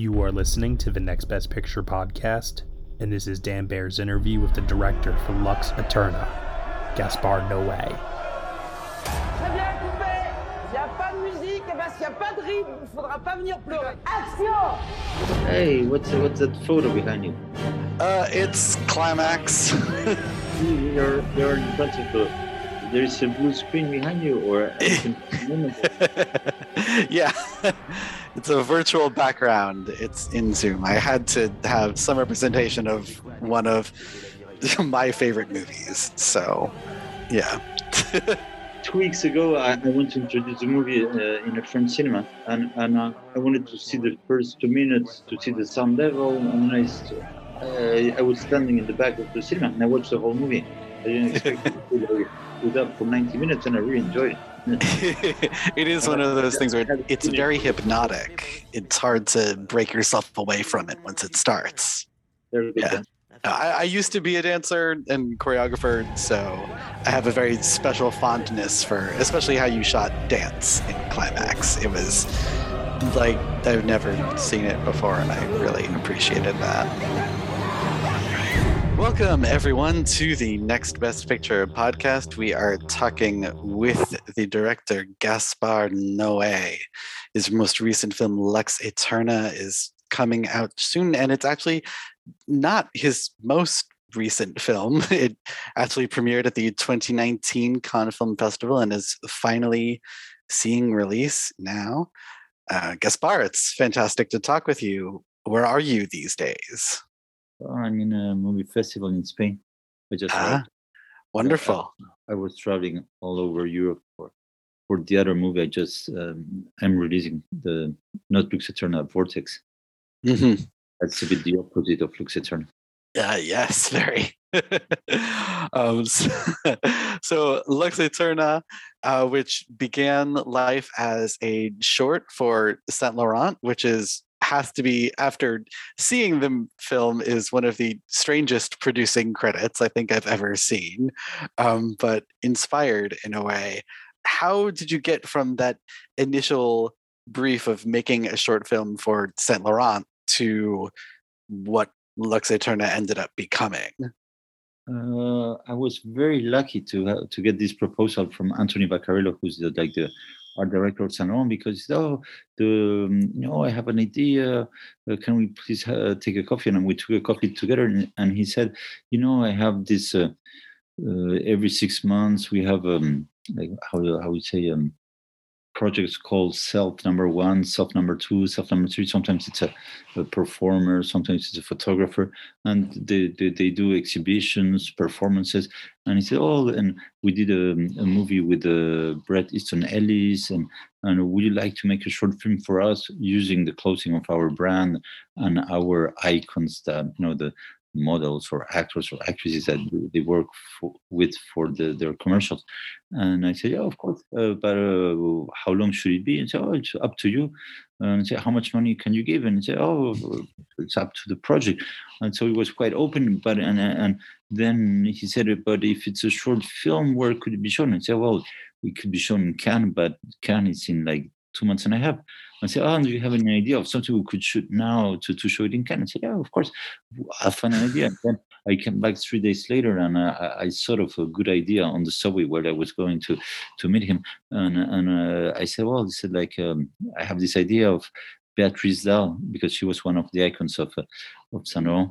You are listening to the Next Best Picture podcast, and this is Dan Baer's interview with the director for Lux Æterna, Gaspar Noé. Très bien, coupé. S'il n'y a pas de musique, eh ben s'il n'y a pas de rythme, il ne faudra pas venir pleurer. Action! Hey, what's that photo behind you? It's Climax. You're in front of the... There is a blue screen behind you, or yeah, it's a virtual background. It's in Zoom. I had to have some representation of one of my favorite movies. So, yeah. 2 weeks ago, I went to introduce the movie in a French cinema, and I wanted to see the first 2 minutes to see the sound level, and I was standing in the back of the cinema and I watched the whole movie. I didn't expect it was up for 90 minutes and I really enjoyed it. It is one of those things where it's very hypnotic. It's hard to break yourself away from it once it starts. Yeah. I used to be a dancer and choreographer, so I have a very special fondness for especially how you shot dance in Climax. It was like I've never seen it before and I really appreciated that. Welcome, everyone, to the Next Best Picture podcast. We are talking with the director Gaspar Noé. His most recent film, Lux Æterna, is coming out soon, and it's actually not his most recent film. It actually premiered at the 2019 Cannes Film Festival and is finally seeing release now. Gaspar, it's fantastic to talk with you. Where are you these days? I'm in a movie festival in Spain. I just arrived. Wonderful. I was traveling all over Europe for the other movie. I just I'm releasing the not Lux Æterna, Vortex. Mm-hmm. That's a bit the opposite of Lux Æterna. Yes, very. So Lux Æterna, which began life as a short for Saint Laurent, which has to be, after seeing the film, is one of the strangest producing credits I think I've ever seen, but inspired in a way. How did you get from that initial brief of making a short film for Saint Laurent to what Lux Æterna ended up becoming? I was very lucky to get this proposal from Anthony Vaccarello, who's the our director of Saint Laurent, because I have an idea. Can we please take a coffee? And we took a coffee together. And he said, I have this. Every 6 months we have like how we say projects called self number one, self number two, self number three. Sometimes it's a performer, sometimes it's a photographer, and they do exhibitions, performances. And he said, and we did a movie with Brett Easton Ellis, and would you like to make a short film for us using the clothing of our brand and our icons, that the models or actors or actresses that they work for their commercials. And I said, yeah, of course, but how long should it be? And so it's up to you. And I said, how much money can you give? And I said, it's up to the project. And so it was quite open, but and then he said, but if it's a short film, where could it be shown? And I said, it could be shown in Cannes, but Cannes is in like 2 months and a half. I said, do you have any idea of something we could shoot now to show it in Cannes? I said, yeah, of course. I found an idea. And then I came back 3 days later, and I sort of a good idea on the subway where I was going to meet him. And I said, I have this idea of Béatrice Dalle, because she was one of the icons of Saint Laurent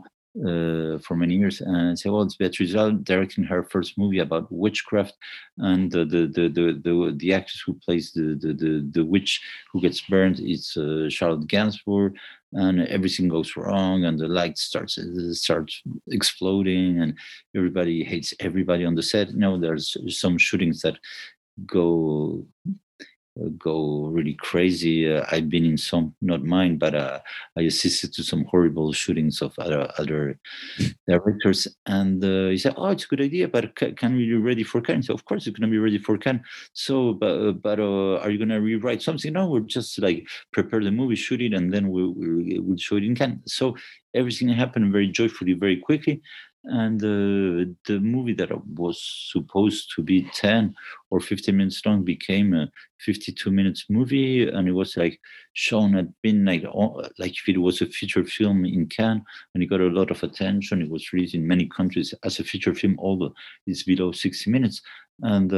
for many years. And I said, it's Béatrice Dalle directing her first movie about witchcraft, and the actress who plays the witch who gets burned is Charlotte Gainsbourg, and everything goes wrong, and the light starts exploding, and everybody hates everybody on the set. There's some shootings that go really crazy. I've been in some, not mine, but I assisted to some horrible shootings of other directors. And he said, it's a good idea, but can we be ready for Cannes? So of course it's going to be ready for Cannes. So, but are you going to rewrite something? No, we'll just prepare the movie, shoot it, and then we'll show it in Cannes. So everything happened very joyfully, very quickly. And the movie that was supposed to be 10 or 15 minutes long became a 52 minutes movie. And it was like shown at midnight, like if it was a feature film in Cannes, and it got a lot of attention. It was released in many countries as a feature film, although it's below 60 minutes. And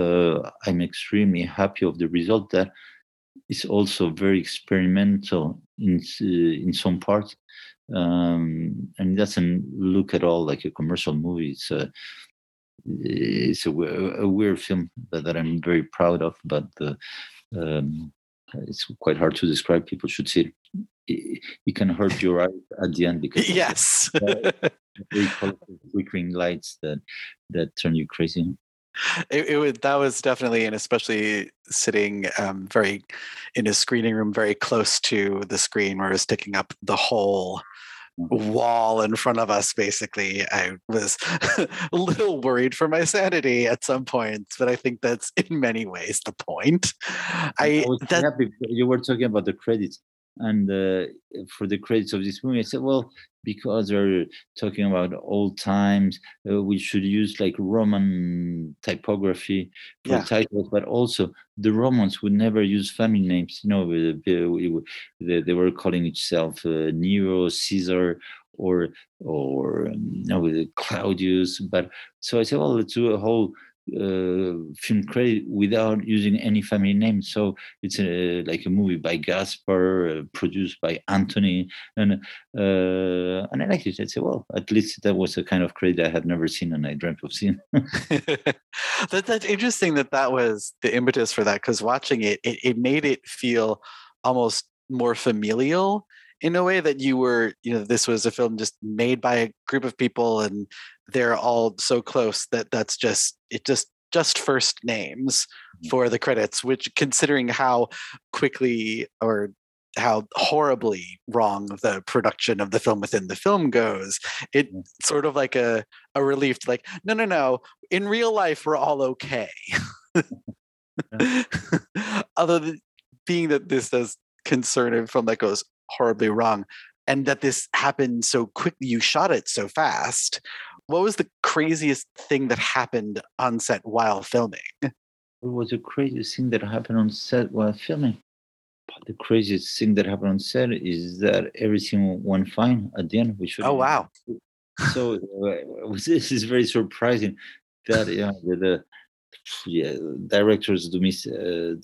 I'm extremely happy of the result that it's also very experimental in some parts. And it doesn't look at all like a commercial movie. It's a weird film that I'm very proud of, but it's quite hard to describe. People should see it. It can hurt your eyes at the end because yes, very colorful flickering lights that turn you crazy. That was definitely, and especially sitting very in a screening room, very close to the screen, where it was taking up the whole wall in front of us. Basically, I was a little worried for my sanity at some points, but I think that's in many ways the point. I was happy you were talking about the credits. And for the credits of this movie, I said, well, because they're talking about old times, we should use like Roman typography for titles, but also the Romans would never use family names. You know, they were calling itself Nero, Caesar, or Claudius. But so I said, well, let's do a whole film credit without using any family name. So it's like a movie by Gaspar, produced by Anthony, and I liked it. I said, well, at least that was a kind of credit I had never seen and I dreamt of seeing. That's interesting that was the impetus for that, because watching it made it feel almost more familial in a way that you were, you know, this was a film just made by a group of people and they're all so close that's just first names for the credits, which, considering how quickly or how horribly wrong the production of the film within the film goes, it's sort of like a relief to like, no, in real life, we're all okay. Although being that this does concern a film that goes horribly wrong and that this happened so quickly, you shot it so fast. What was the craziest thing that happened on set while filming? It was the craziest thing that happened on set while filming. But the craziest thing that happened on set is that everything went fine at the end. Oh, wow. So this is very surprising that directors do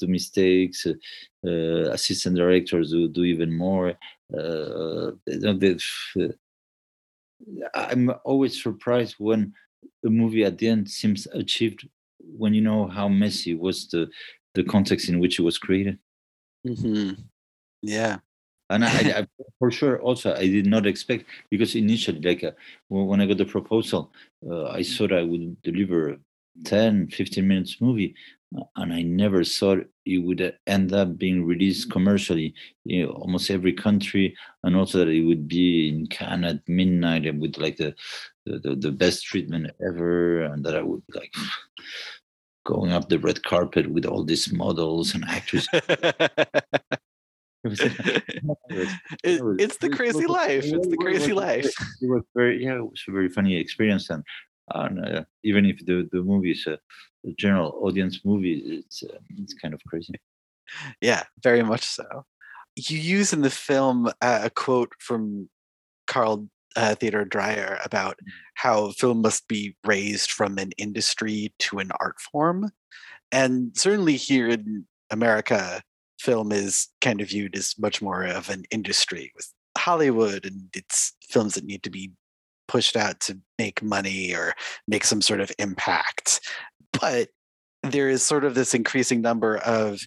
mistakes, assistant directors do even more. I'm always surprised when a movie at the end seems achieved when you know how messy was the context in which it was created. Mm-hmm. Yeah. And I for sure also I did not expect, because initially when I got the proposal, I thought I would deliver 10-15 minutes movie, and I never thought it would end up being released commercially in almost every country, and also that it would be in Cannes at midnight and with like the best treatment ever, and that I would like going up the red carpet with all these models and actors. It's the crazy life. It's the crazy life. It was very a very funny experience. And even if the movie is a general audience movie, it's kind of crazy. Yeah, very much so. You use in the film a quote from Carl Theodor Dreyer about how film must be raised from an industry to an art form. And certainly here in America, film is kind of viewed as much more of an industry with Hollywood and its films that need to be pushed out to make money or make some sort of impact. But there is sort of this increasing number of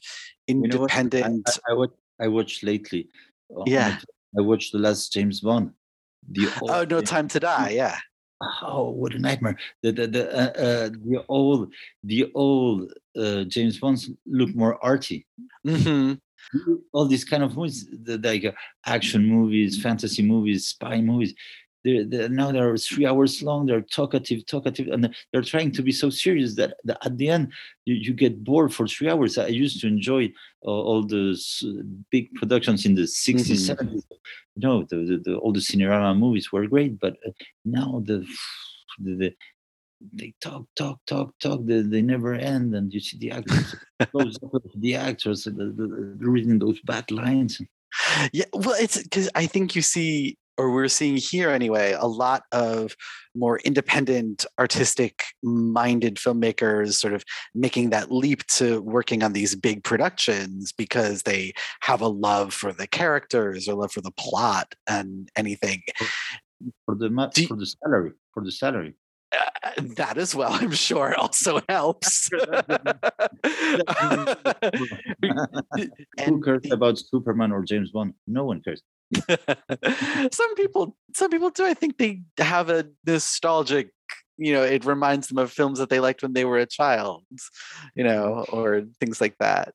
independent... You know, I watched lately. Yeah. I watched the last James Bond. No Time to Die, yeah. Oh, what a nightmare. The old James Bonds look more arty. Mm-hmm. All these kind of movies, like action movies, fantasy movies, spy movies, now they're 3 hours long. They're talkative, and they're trying to be so serious that at the end you get bored for 3 hours. I used to enjoy all those big productions in the 60s, mm-hmm. 70s. No, all the Cinerama movies were great, but now They talk. They never end, and you see the actors, reading those bad lines. Yeah, well, it's because I think you see, or we're seeing here anyway, a lot of more independent, artistic-minded filmmakers sort of making that leap to working on these big productions because they have a love for the characters or love for the plot and anything. For the salary. That as well, I'm sure, also helps. Who cares about Superman or James Bond? No one cares. Some people do. I think they have a nostalgic, it reminds them of films that they liked when they were a child, or things like that.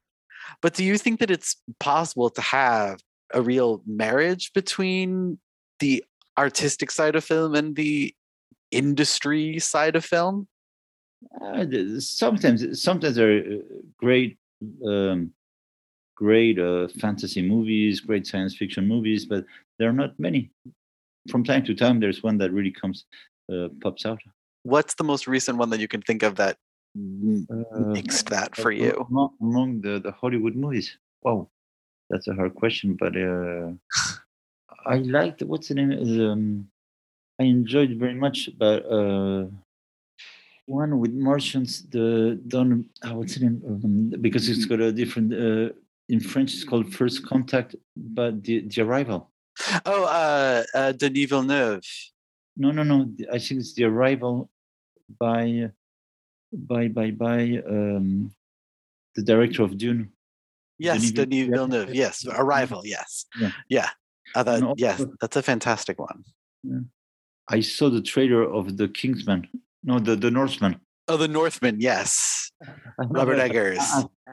But do you think that it's possible to have a real marriage between the artistic side of film and the industry side of film? Sometimes there are great fantasy movies, great science fiction movies, but there are not many. From time to time, there's one that really pops out. What's the most recent one that you can think of that mixed that for you? Among the Hollywood movies. Wow, that's a hard question, but I liked, what's the name? I enjoyed very much, but one with Martians, what's the name? Because it's got a different, in French it's called First Contact, but the Arrival. Oh, Denis Villeneuve. No. I think it's The Arrival by the director of Dune. Yes, Denis Villeneuve. Yes, Arrival. Yes, yeah. Yes, that's a fantastic one. Yeah. I saw the trailer of the Kingsman. No, the Northman. Oh, the Northman. Yes, Robert Eggers.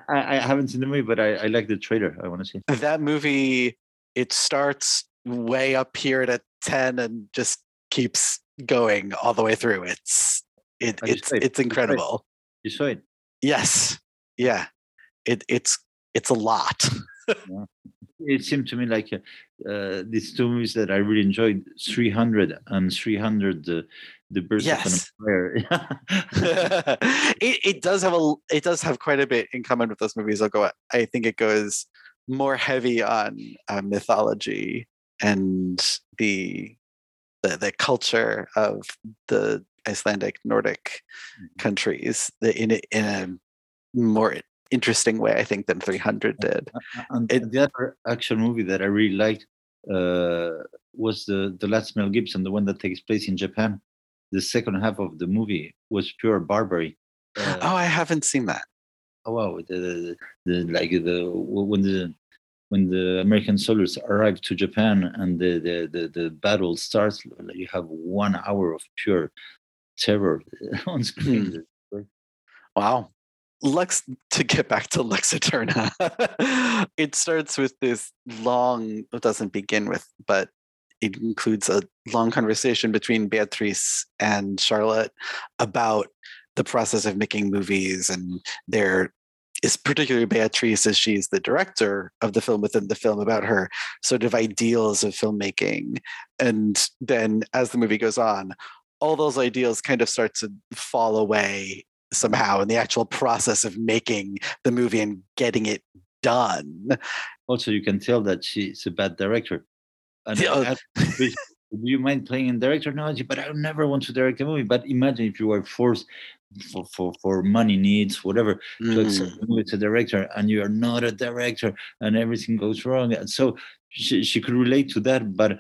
I haven't seen the movie, but I like the trailer. I want to see that movie. It starts way up here at 10 and just keeps going all the way through. It's incredible. You saw it? Yes. Yeah. It's a lot. Yeah. It seemed to me like these two movies that I really enjoyed, 300 and 300, The Birth of an Empire. It does have quite a bit in common with those movies. I think it goes more heavy on mythology and the culture of the Icelandic, Nordic countries in a more interesting way, I think, than 300 did. And the other action movie that I really liked was the last Mel Gibson, the one that takes place in Japan. The second half of the movie was pure barbarity. I haven't seen that. Oh wow! When the American soldiers arrive to Japan and the battle starts, you have 1 hour of pure terror on screen. Wow. To get back to Lux Æterna, it starts with this long, it doesn't begin with, but it includes a long conversation between Béatrice and Charlotte about the process of making movies and their is particularly Béatrice, as she's the director of the film within the film, about her sort of ideals of filmmaking. And then as the movie goes on, all those ideals kind of start to fall away somehow in the actual process of making the movie and getting it done. Also, you can tell that she's a bad director. And do you mind playing in director? No, but I never want to direct a movie. But imagine if you were forced for money needs, whatever, to accept a movie as a director, and you are not a director, and everything goes wrong. And so she could relate to that, but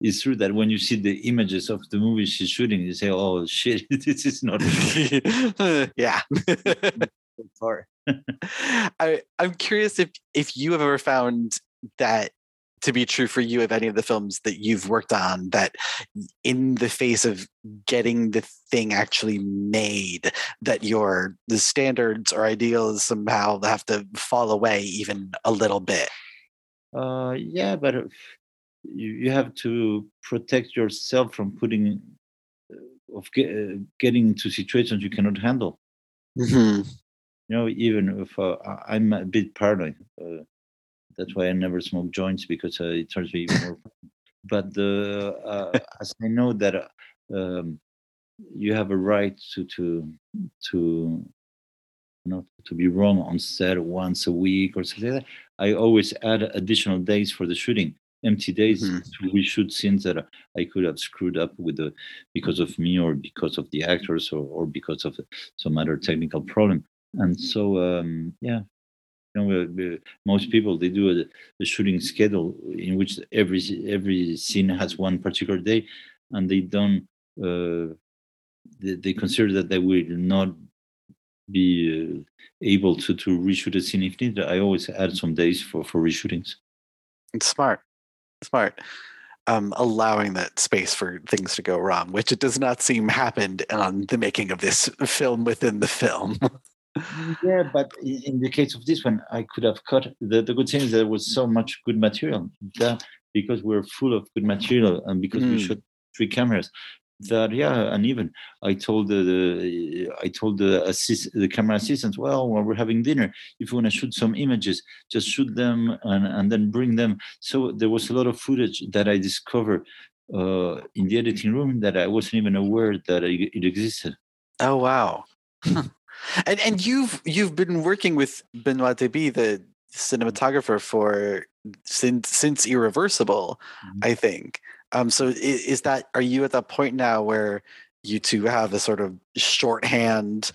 it's true that when you see the images of the movie she's shooting, you say, oh, shit, this is not... yeah. I'm curious if you have ever found that to be true for you of any of the films that you've worked on, that in the face of getting the thing actually made, that the standards or ideals somehow have to fall away even a little bit. Yeah, but you have to protect yourself from getting into situations you cannot handle. Mm-hmm. You know, even if I'm a bit paranoid. That's why I never smoke joints, because it turns me even more fun. But as I know that you have a right to be wrong on set once a week or something like that, I always add additional days for the shooting, empty days to reshoot scenes that I could have screwed up with because of me or because of the actors or because of some other technical problem. And so, yeah. You know, most people, they do a shooting schedule in which every scene has one particular day, and they don't. They consider that they will not be able to reshoot a scene if needed. I always add some days for reshootings. It's smart. Allowing that space for things to go wrong, which it does not seem happened on the making of this film within the film. Yeah, but in the case of this one, I could have cut. The good thing is there was so much good material that, because we're full of good material and because we shot three cameras, that and even I told the camera assistants, well, when we're having dinner, if you want to shoot some images, just shoot them and then bring them. So there was a lot of footage that I discovered in the editing room that I wasn't even aware that it existed. Oh wow. And you've been working with Benoit Debie, the cinematographer, since Irreversible, I think. So are you at that point now where you two have a sort of shorthand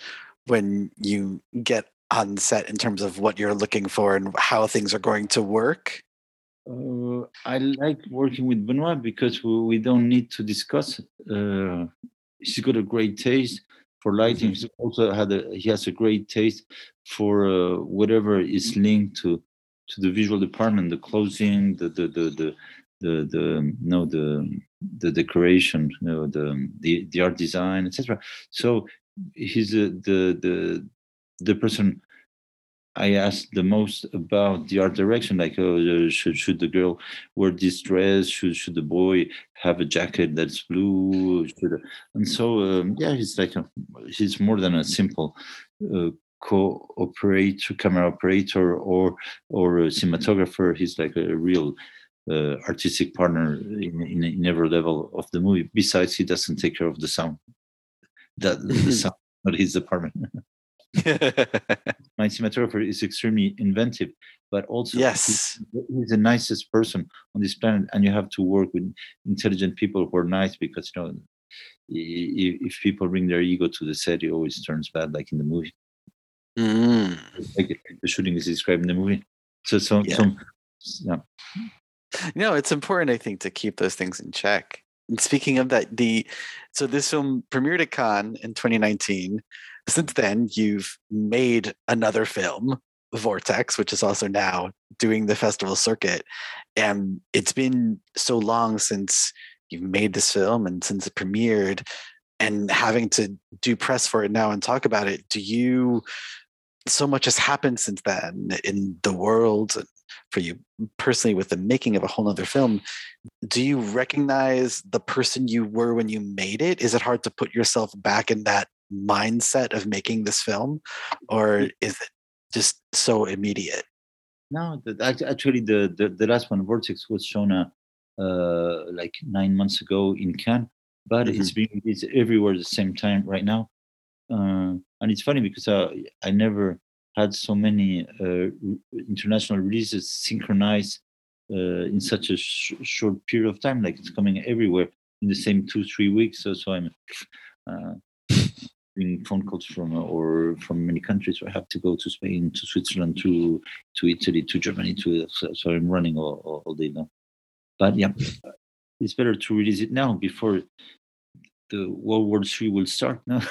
when you get on set in terms of what you're looking for and how things are going to work? I like working with Benoit because we don't need to discuss. He's got a great taste for lighting. He also has a great taste for whatever is linked to the visual department, the clothing, the decoration, the art design, etc. So he's the person I asked the most about the art direction, like should the girl wear this dress? Should the boy have a jacket that's blue? And so he's more than a simple camera operator or a cinematographer. He's like a real artistic partner in every level of the movie. Besides, he doesn't take care of the sound. The sound, not his department. My cinematographer is extremely inventive, but also he's the nicest person on this planet, and you have to work with intelligent people who are nice, because you know, if people bring their ego to the set, it always turns bad, like in the movie. Like the shooting is described in the movie. No, it's important, I think, to keep those things in check. And speaking of that, so this film premiered at Cannes in 2019. Since then, you've made another film, Vortex, which is also now doing the festival circuit. And it's been so long since you've made this film and since it premiered, and having to do press for it now and talk about it, so much has happened since then in the world, and for you personally with the making of a whole other film. Do you recognize the person you were when you made it? Is it hard to put yourself back in that mindset of making this film, or is it just so immediate. No, actually, the last one, Vortex, was shown like 9 months ago in Cannes, but it's being released everywhere at the same time right now. And it's funny because I never had so many international releases synchronized in such a short period of time. Like, it's coming everywhere in the same 2-3 weeks. So I'm doing phone calls from many countries. So I have to go to Spain, to Switzerland, to Italy, to Germany. So I'm running all day now. But yeah, it's better to release it now before the World War III will start now.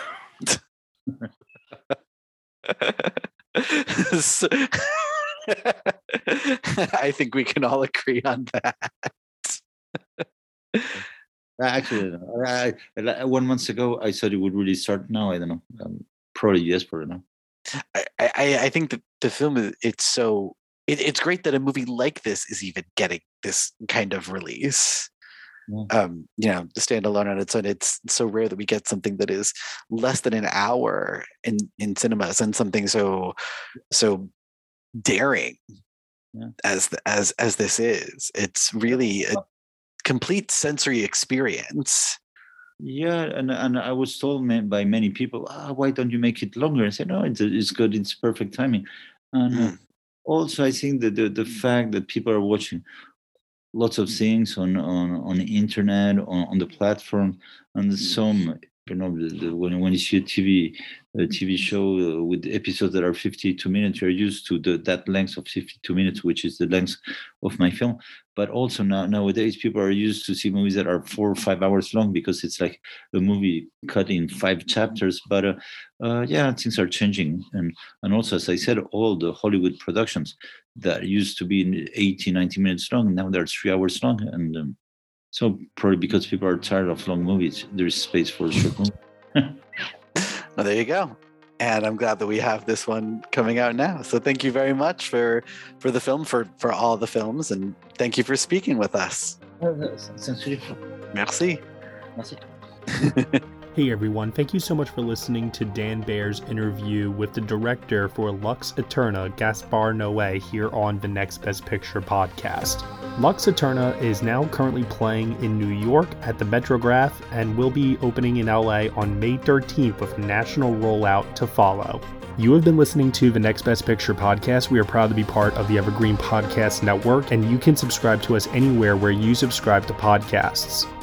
So, I think we can all agree on that. Actually, I 1 month ago, I thought it would really start now. I don't know. Probably yes, probably no. I think that the film, it's great that a movie like this is even getting this kind of release. Yeah. Stand alone on its own. It's so rare that we get something that is less than an hour in cinemas, and something so daring as this is. It's really a complete sensory experience. Yeah, and I was told by many people, why don't you make it longer? I said, no, it's good. It's perfect timing. And also, I think that the fact that people are watching lots of things on the internet, on the platform, and some, when you see a TV show with episodes that are 52 minutes, you're used to that length of 52 minutes, which is the length of my film. But also nowadays, people are used to see movies that are 4 or 5 hours long, because it's like a movie cut in 5 chapters. But things are changing. And also, as I said, all the Hollywood productions that used to be 80, 90 minutes long, now they're 3 hours long. And so probably because people are tired of long movies, there is space for a short movie. Well, there you go. And I'm glad that we have this one coming out now. So thank you very much for the film, for all the films. And thank you for speaking with us. Merci. Merci. Hey, everyone. Thank you so much for listening to Dan Baer's interview with the director for Lux Æterna, Gaspar Noé, here on the Next Best Picture podcast. Lux Æterna is now currently playing in New York at the Metrograph and will be opening in LA on May 13th with a national rollout to follow. You have been listening to the Next Best Picture podcast. We are proud to be part of the Evergreen Podcast Network, and you can subscribe to us anywhere where you subscribe to podcasts.